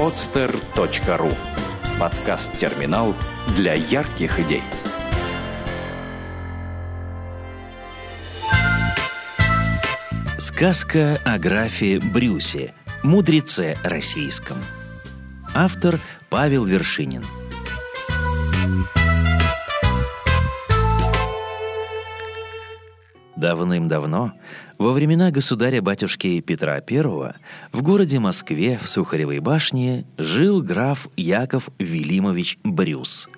podster.ru. Подкаст-терминал для ярких идей. Сказка о графе Брюсе, мудреце российском. Автор Павел Вершинин. Давным-давно, во времена государя-батюшки Петра I, в городе Москве в Сухаревой башне жил граф Яков Вилимович Брюс.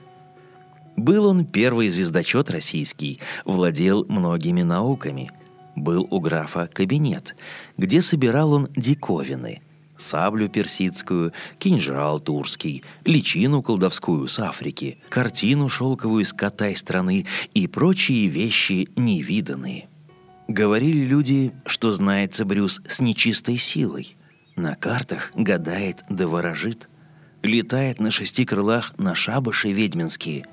Был он первый звездочет российский, владел многими науками. Был у графа кабинет, где собирал он диковины: саблю персидскую, кинжал турский, личину колдовскую с Африки, картину шелковую из Катай страны и прочие вещи невиданные. Говорили люди, что знается Брюс с нечистой силой. На картах гадает да ворожит. Летает на 6 крылах на шабаши ведьминские.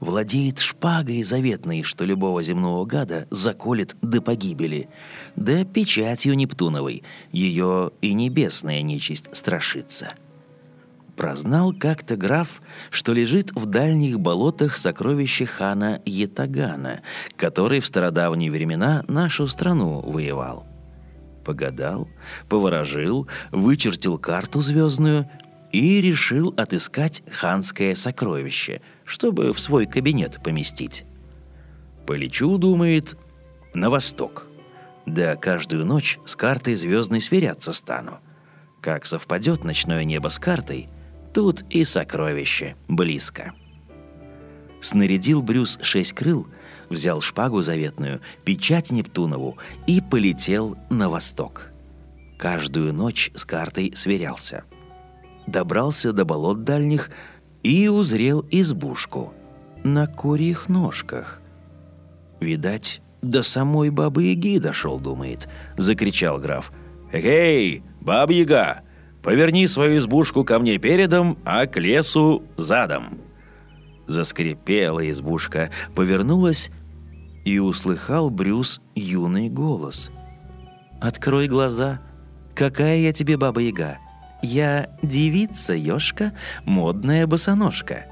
Владеет шпагой заветной, что любого земного гада заколет до погибели. Да печатью Нептуновой, ее и небесная нечисть страшится. Прознал как-то граф, что лежит в дальних болотах сокровище хана Ятагана, который в стародавние времена нашу страну воевал. Погадал, поворожил, вычертил карту звездную и решил отыскать ханское сокровище, чтобы в свой кабинет поместить. Полечу, думает, на восток. Да каждую ночь с картой звездной сверяться стану. Как совпадет ночное небо с картой, тут и сокровище близко. Снарядил Брюс 6 крыл, взял шпагу заветную, печать Нептунову и полетел на восток. Каждую ночь с картой сверялся. Добрался до болот дальних и узрел избушку на курьих ножках. Видать, до самой Бабы-Яги дошел, думает. Закричал граф: «Эй, Баба-Яга! Поверни свою избушку ко мне передом, а к лесу задом». Заскрипела избушка, повернулась, и услыхал Брюс юный голос: «Открой глаза, какая я тебе Баба-Яга! Я девица-ёшка, модная босоножка».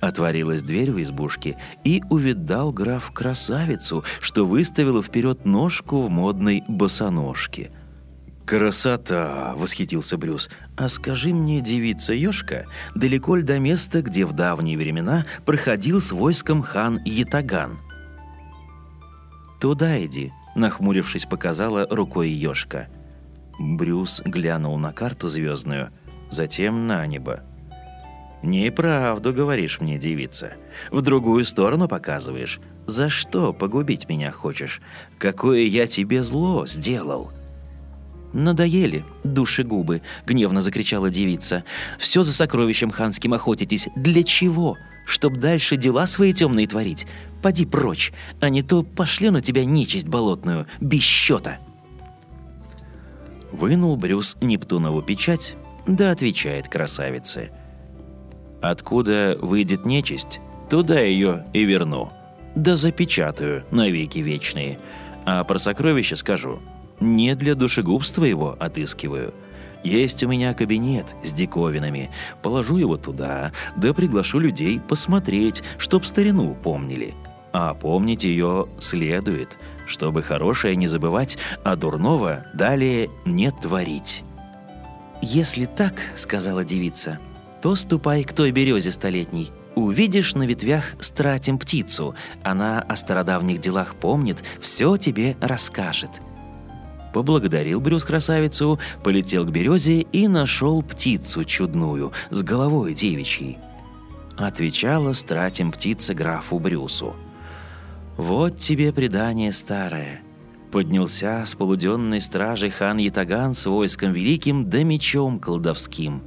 Отворилась дверь в избушке, и увидал граф красавицу, что выставила вперед ножку в модной босоножке. «Красота!» — восхитился Брюс. «А скажи мне, девица-ёшка, далеко ли до места, где в давние времена проходил с войском хан Ятаган?» «Туда иди», — нахмурившись, показала рукой ёшка. Брюс глянул на карту звездную, затем на небо. «Неправду говоришь мне, девица. В другую сторону показываешь. За что погубить меня хочешь? Какое я тебе зло сделал?» «Надоели, душегубы!» — гневно закричала девица. «Все за сокровищем ханским охотитесь. Для чего? Чтоб дальше дела свои темные творить? Поди прочь, а не то пошлю на тебя нечисть болотную, без счета!» Вынул Брюс Нептунову печать, да отвечает красавице: «Откуда выйдет нечисть, туда ее и верну. Да запечатаю навеки вечные. А про сокровища скажу: не для душегубства его отыскиваю. Есть у меня кабинет с диковинами. Положу его туда, да приглашу людей посмотреть, чтоб старину помнили. А помнить ее следует, чтобы хорошее не забывать, а дурного далее не творить». «Если так, — сказала девица, — то ступай к той березе столетней. Увидишь на ветвях стратим птицу. Она о стародавних делах помнит, все тебе расскажет». Поблагодарил Брюс красавицу, полетел к березе и нашел птицу чудную с головой девичьей. Отвечала стратим птица графу Брюсу: «Вот тебе предание старое. Поднялся с полуденной стражи хан Ятаган с войском великим да мечом колдовским.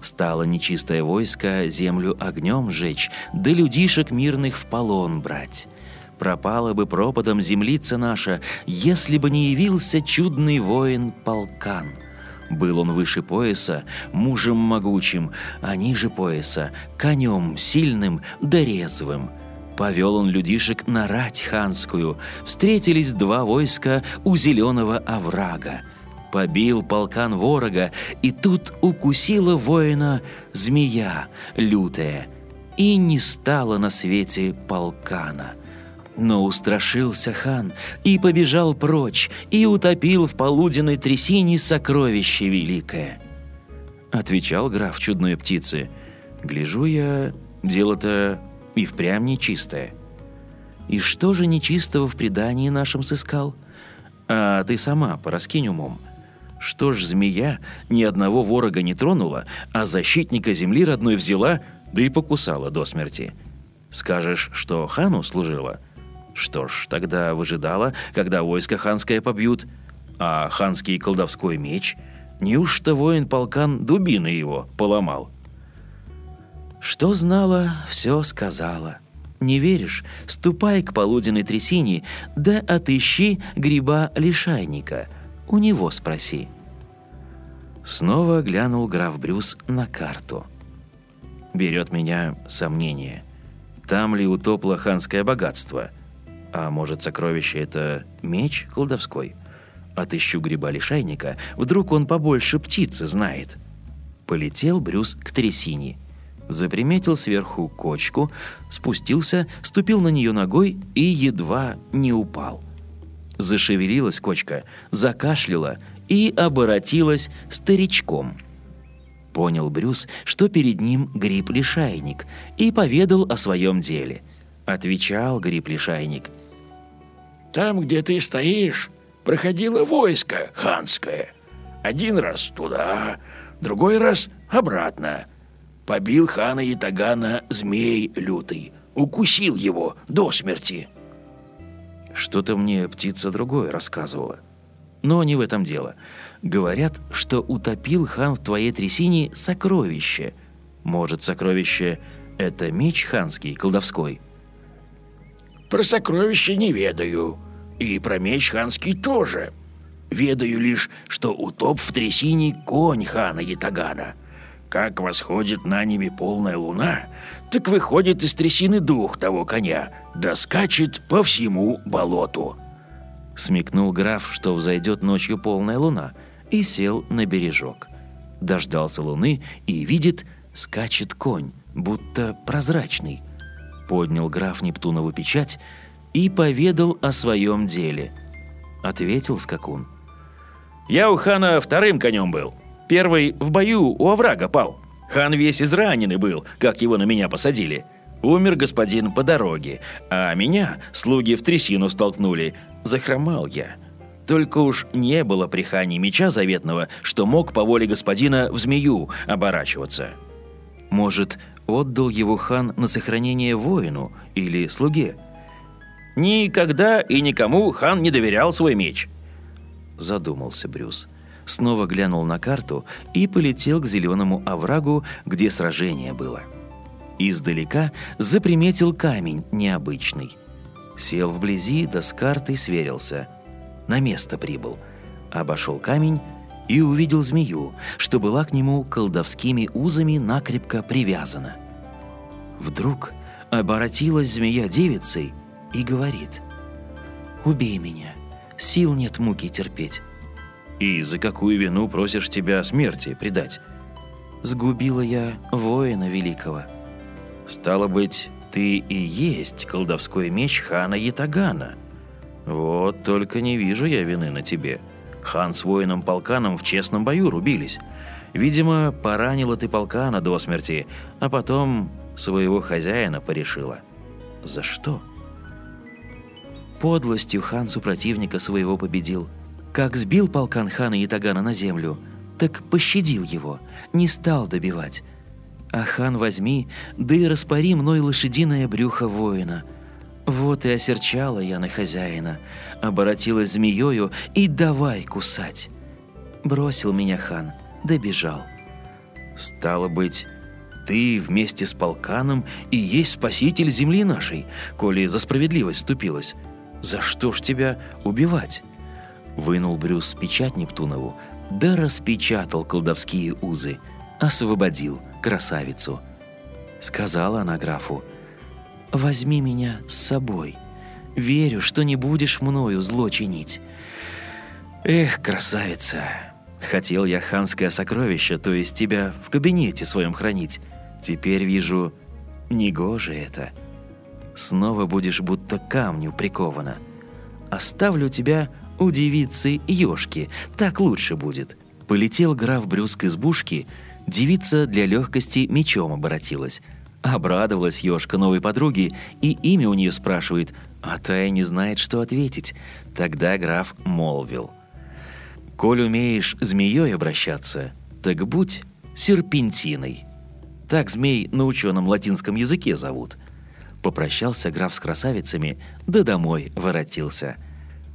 Стало нечистое войско землю огнем жечь, да людишек мирных в полон брать. Пропала бы пропадом землица наша, если бы не явился чудный воин полкан. Был он выше пояса, мужем могучим, а ниже пояса конем сильным да резвым. Повел он людишек на рать ханскую. Встретились два войска у зеленого оврага. Побил полкан ворога, и тут укусила воина змея лютая, и не стало на свете полкана. Но устрашился хан и побежал прочь, и утопил в полуденной трясине сокровище великое. Отвечал граф чудной птицы: «Гляжу я, дело-то и впрямь нечистое. И что же нечистого в предании нашем сыскал? А ты сама пораскинь умом. Что ж змея ни одного ворога не тронула, а защитника земли родной взяла, да и покусала до смерти? Скажешь, что хану служила? Что ж, тогда выжидала, когда войско ханское побьют. А ханский колдовской меч? Неужто воин-полкан дубины его поломал?» Что знала, все сказала. Не веришь? Ступай к полуденной трясине, да отыщи гриба-лишайника. У него спроси. Снова глянул граф Брюс на карту. Берет меня сомнение. Там ли утопло ханское богатство? А может, сокровище это меч колдовской? Отыщу гриба-лишайника, вдруг он побольше птицы знает. Полетел Брюс к трясине. Заприметил сверху кочку, спустился, ступил на нее ногой и едва не упал. Зашевелилась кочка, закашляла и оборотилась старичком. Понял Брюс, что перед ним гриб-лишайник, и поведал о своем деле. Отвечал гриб-лишайник: «Там, где ты стоишь, проходило войско ханское. Один раз туда, другой раз обратно. Побил хана Ятагана змей лютый, укусил его до смерти». Что-то мне птица другое рассказывала. Но не в этом дело. Говорят, что утопил хан в твоей трясине сокровище. Может, сокровище – это меч ханский, колдовской? Про сокровище не ведаю, и про меч ханский тоже. Ведаю лишь, что утоп в трясине конь хана Ятагана. Как восходит на небе полная луна, так выходит из трясины дух того коня, да скачет по всему болоту. Смекнул граф, что взойдет ночью полная луна, и сел на бережок. Дождался луны и видит, скачет конь, будто прозрачный. Поднял граф Нептунову печать и поведал о своем деле. Ответил скакун: «Я у хана вторым конем был. Первый в бою у оврага пал. Хан весь израненный был, как его на меня посадили. Умер господин по дороге, а меня слуги в трясину столкнули. Захромал я. Только уж не было при хане меча заветного, что мог по воле господина в змею оборачиваться». Может, отдал его хан на сохранение воину или слуге? «Никогда и никому хан не доверял свой меч». Задумался Брюс. Снова глянул на карту и полетел к зеленому оврагу, где сражение было. Издалека заприметил камень необычный. Сел вблизи, да с картой сверился. На место прибыл. Обошел камень и увидел змею, что была к нему колдовскими узами накрепко привязана. Вдруг оборотилась змея девицей и говорит: «Убей меня, сил нет муки терпеть». «И за какую вину просишь тебя смерти предать?» «Сгубила я воина великого». «Стало быть, ты и есть колдовской меч хана Ятагана. Вот только не вижу я вины на тебе. Хан с воином-полканом в честном бою рубились. Видимо, поранила ты полкана до смерти, а потом своего хозяина порешила». «За что?» «Подлостью хан супротивника своего победил. Как сбил полкан хана Ятагана на землю, так пощадил его, не стал добивать. А хан возьми, да и распори мной лошадиное брюхо воина. Вот и осерчала я на хозяина, оборотилась змеёю и давай кусать. Бросил меня хан, да бежал». «Стало быть, ты вместе с полканом и есть спаситель земли нашей, коли за справедливость вступилась. За что ж тебя убивать?» Вынул Брюс печать Нептунову, да распечатал колдовские узы, освободил красавицу. Сказала она графу: «Возьми меня с собой. Верю, что не будешь мною зло чинить. Эх, красавица, хотел я ханское сокровище, то есть тебя в кабинете своем хранить. Теперь вижу, негоже это. Снова будешь будто камню прикована. Оставлю тебя у девицы-ёшки, так лучше будет. Полетел граф Брюс к избушке, девица для легкости мечом оборотилась. Обрадовалась ёшка новой подруге, и имя у нее спрашивает, а та и не знает, что ответить. Тогда граф молвил: «Коль умеешь змеей обращаться, так будь серпентиной». Так змей на ученом латинском языке зовут. Попрощался граф с красавицами, да домой воротился.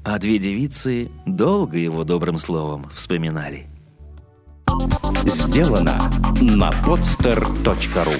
А две девицы долго его добрым словом вспоминали. Сделано на podster.ru.